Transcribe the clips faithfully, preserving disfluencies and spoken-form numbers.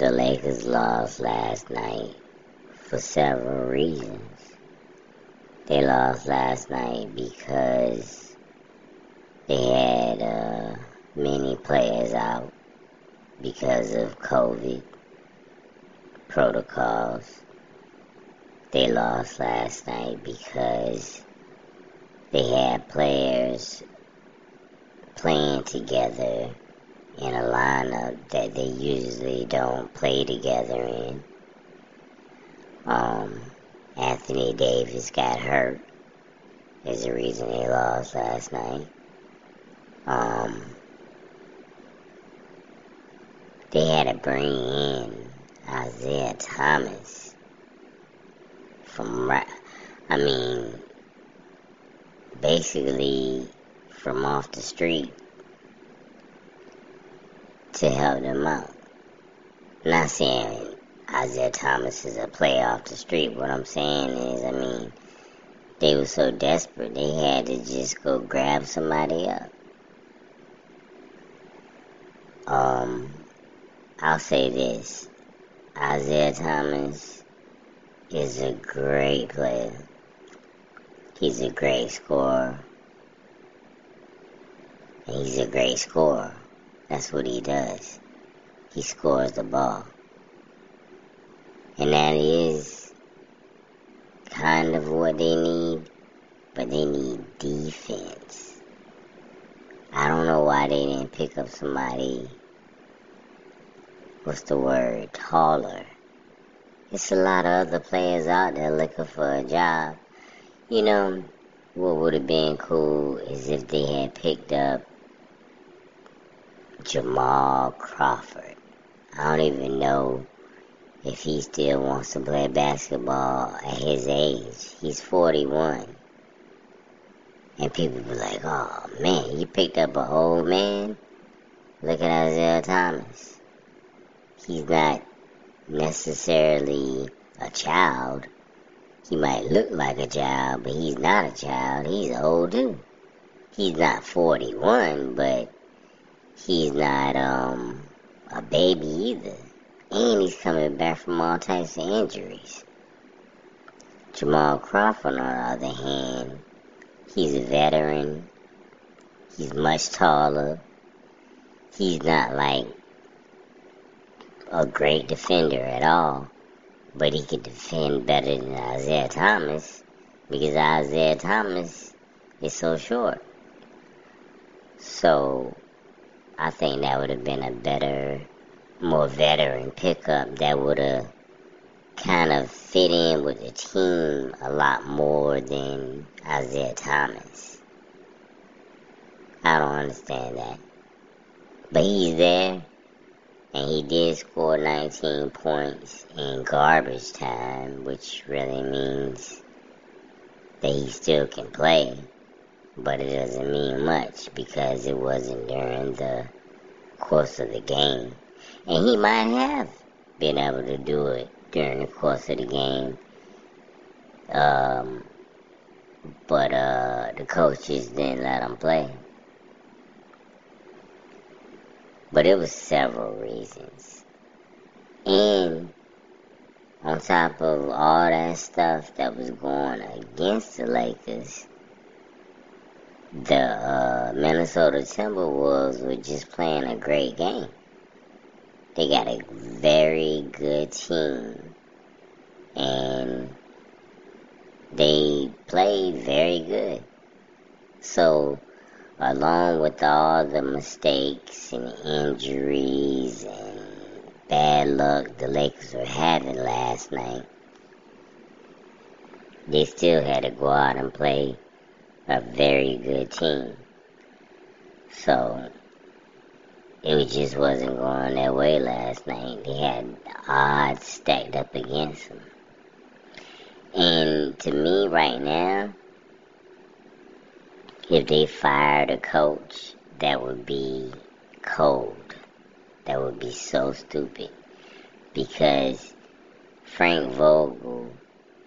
The Lakers lost last night for several reasons. They lost last night because they had uh, many players out because of COVID protocols. They lost last night because they had players playing together in a lineup that they usually don't play together in. Um, Anthony Davis got hurt is the reason they lost last night. Um, they had to bring in Isaiah Thomas from, I mean, basically from off the street to help them out. I'm not saying Isaiah Thomas is a player off the street. What I'm saying is, I mean, they were so desperate, they had to just go grab somebody up. Um, I'll say this. Isaiah Thomas is a great player. He's a great scorer. And he's a great scorer. That's what he does. He scores the ball. And that is kind of what they need, but they need defense. I don't know why they didn't pick up somebody, what's the word, taller. It's a lot of other players out there looking for a job. You know, what would have been cool is if they had picked up Jamal Crawford. I don't even know if he still wants to play basketball at his age. He's forty-one. And people be like, oh man, you picked up an old man? Look at Isaiah Thomas. He's not necessarily a child. He might look like a child, but he's not a child. He's old too. He's not forty-one, but he's not um a baby either. And he's coming back from all types of injuries. Jamal Crawford, on the other hand, he's a veteran. He's much taller. He's not like a great defender at all. But he could defend better than Isaiah Thomas because Isaiah Thomas is so short. So I think that would have been a better, more veteran pickup that would have kind of fit in with the team a lot more than Isaiah Thomas. I don't understand that. But he's there, and he did score nineteen points in garbage time, which really means that he still can play. But it doesn't mean much because it wasn't during the course of the game. And he might have been able to do it during the course of the game. Um, but uh, the coaches didn't let him play. But it was several reasons. And on top of all that stuff that was going against the Lakers, the uh, Minnesota Timberwolves were just playing a great game. They got a very good team, and they played very good. So, along with all the mistakes and injuries and bad luck the Lakers were having last night, they still had to go out and play a very good team. So it just wasn't going their way last night. They had odds stacked up against them. And to me right now, if they fired a coach, that would be cold. That would be so stupid. Because Frank Vogel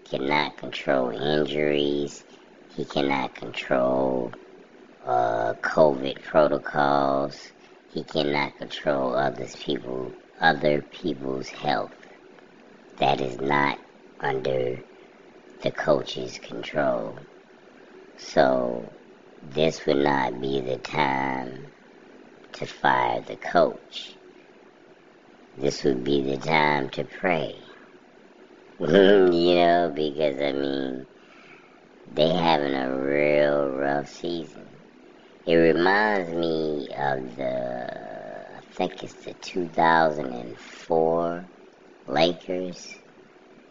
cannot control injuries. He cannot control uh, COVID protocols. You cannot control others people, other people's health. That is not under the coach's control. So this would not be the time to fire the coach. This would be the time to pray. You know, because, I mean, they're having a real rough season. It reminds me of the, I think it's the two thousand four Lakers,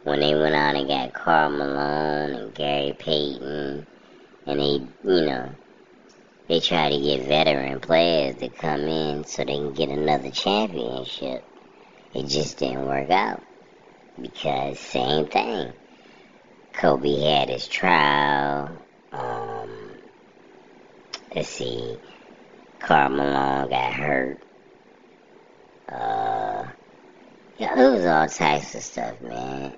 when they went out and got Karl Malone and Gary Payton, and they, you know, they try to get veteran players to come in so they can get another championship. It just didn't work out, because same thing. Kobe had his trial. Um, let's see, Karl Malone got hurt. Uh, yeah, it was all types of stuff, man,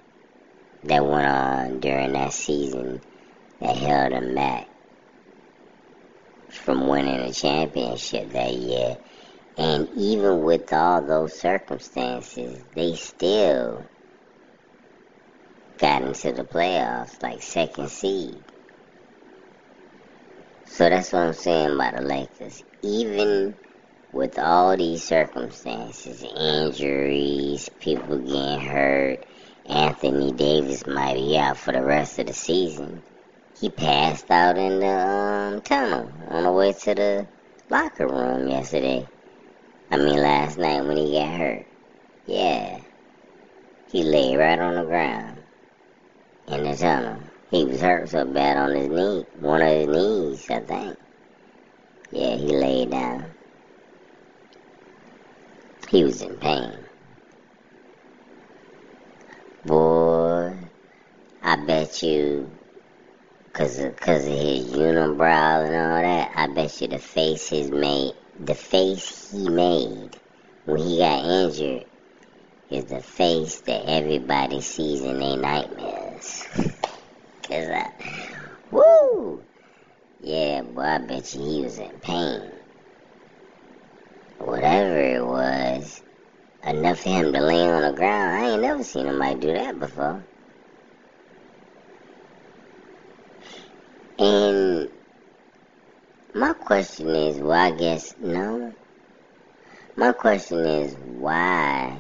that went on during that season that held him back from winning a championship that year. And even with all those circumstances, they still got into the playoffs like second seed. So that's what I'm saying about the Lakers. Even with all these circumstances, injuries, people getting hurt, Anthony Davis might be out for the rest of the season. He passed out in the um, tunnel on the way to the locker room yesterday. I mean, last night when he got hurt. Yeah. He lay right on the ground in the tunnel. He was hurt so bad on his knee, one of his knees, I think. Yeah, he laid down. He was in pain. Boy, I bet you, because of, cause of his unibrow and all that, I bet you the face his mate The face he made when he got injured is the face that everybody sees in their nightmares. Cause I, woo! Yeah, boy, I bet you he was in pain. Whatever it was, enough for him to lay on the ground. I ain't never seen nobody do that before. And my question is, well, I guess, no. My question is why,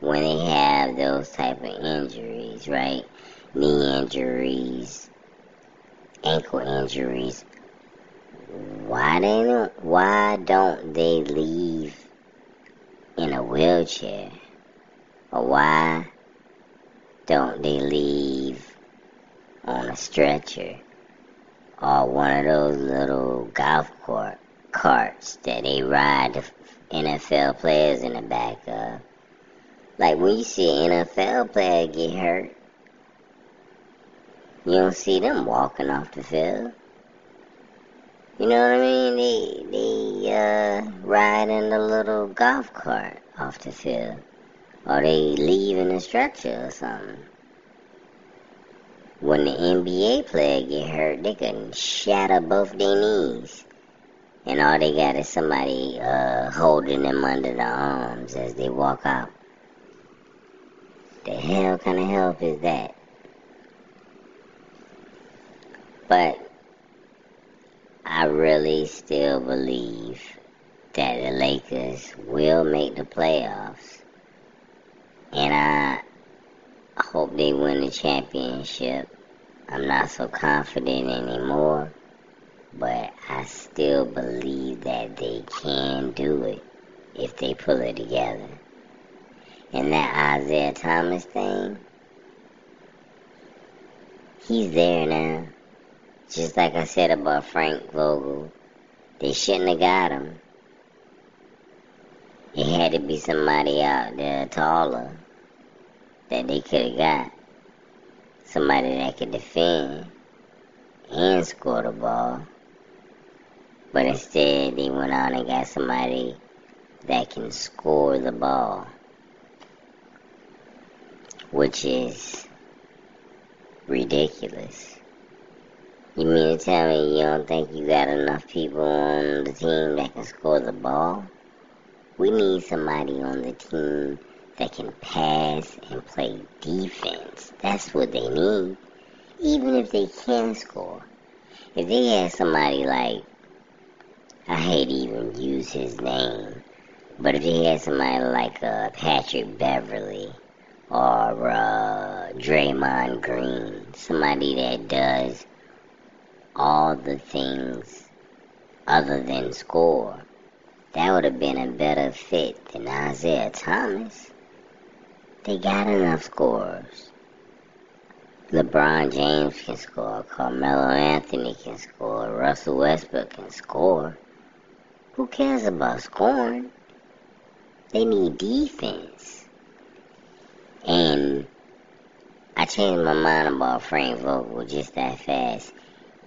when they have those type of injuries, right? Knee injuries, ankle injuries, why they don't, why don't they leave in a wheelchair? Or why don't they leave on a stretcher? Or one of those little golf cart carts that they ride the N F L players in the back of. Like, when you see an N F L player get hurt, you don't see them walking off the field. You know what I mean? They, they uh, ride in the little golf cart off the field. Or they leave in a stretcher or something. When the N B A player get hurt, they can shatter both their knees. And all they got is somebody uh, holding them under the arms as they walk out. The hell kind of help is that? But I really still believe that the Lakers will make the playoffs. And I... I hope they win the championship. I'm not so confident anymore, but I still believe that they can do it if they pull it together. And that Isaiah Thomas thing, he's there now. Just like I said about Frank Vogel, they shouldn't have got him. It had to be somebody out there taller that they could have got, somebody that could defend and score the ball, but instead they went on and got somebody that can score the ball, which is ridiculous. You mean to tell me you don't think you got enough people on the team that can score the ball? we need somebody on the team that can pass and play defense. That's what they need. Even if they can score. If they had somebody like, I hate to even use his name, but if they had somebody like uh, Patrick Beverley or uh, Draymond Green, somebody that does all the things other than score, that would have been a better fit than Isaiah Thomas. They got enough scorers. LeBron James can score, Carmelo Anthony can score, Russell Westbrook can score. Who cares about scoring? They need defense. And I changed my mind about Frank Vogel just that fast.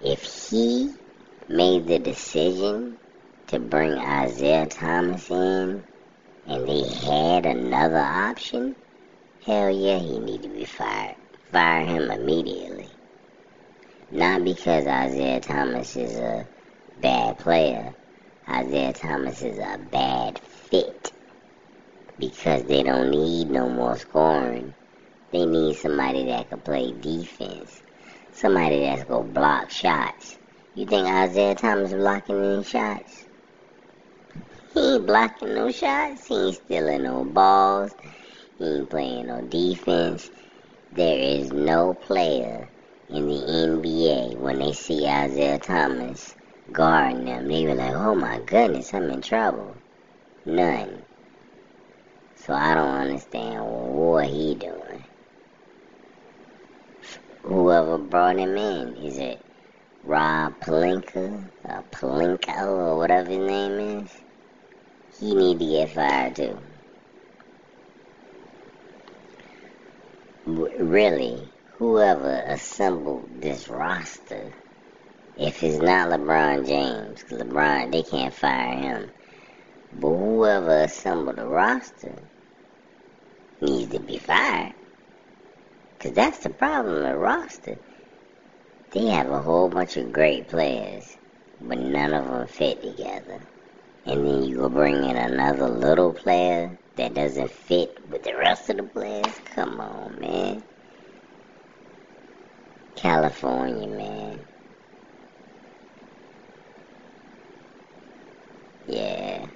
If he made the decision to bring Isaiah Thomas in and they had another option, hell yeah, he need to be fired. Fire him immediately. Not because Isaiah Thomas is a bad player. Isaiah Thomas is a bad fit. Because they don't need no more scoring. They need somebody that can play defense. Somebody that's going to block shots. You think Isaiah Thomas blocking any shots? He ain't blocking no shots. He ain't stealing no balls. He ain't playing no defense. There is no player in the N B A when they see Isaiah Thomas guarding them. They be like, oh my goodness, I'm in trouble. None. So I don't understand what he doing. Whoever brought him in, is it Rob Pelinka or Pelinka or whatever his name is? He need to get fired too. Really, whoever assembled this roster, if it's not LeBron James, because LeBron, they can't fire him, but whoever assembled the roster needs to be fired. Because that's the problem with the roster. They have a whole bunch of great players, but none of them fit together. And then you go bring in another little player that doesn't fit with the rest of the players? Come on, man. California, man. Yeah.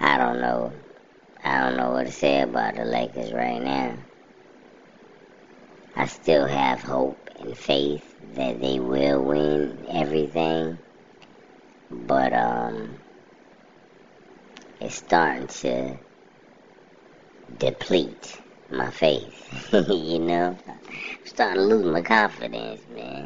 I don't know. I don't know what to say about the Lakers right now. I still have hope and faith that they will win everything. But, um... it's starting to deplete my faith, you know? I'm starting to lose my confidence, man.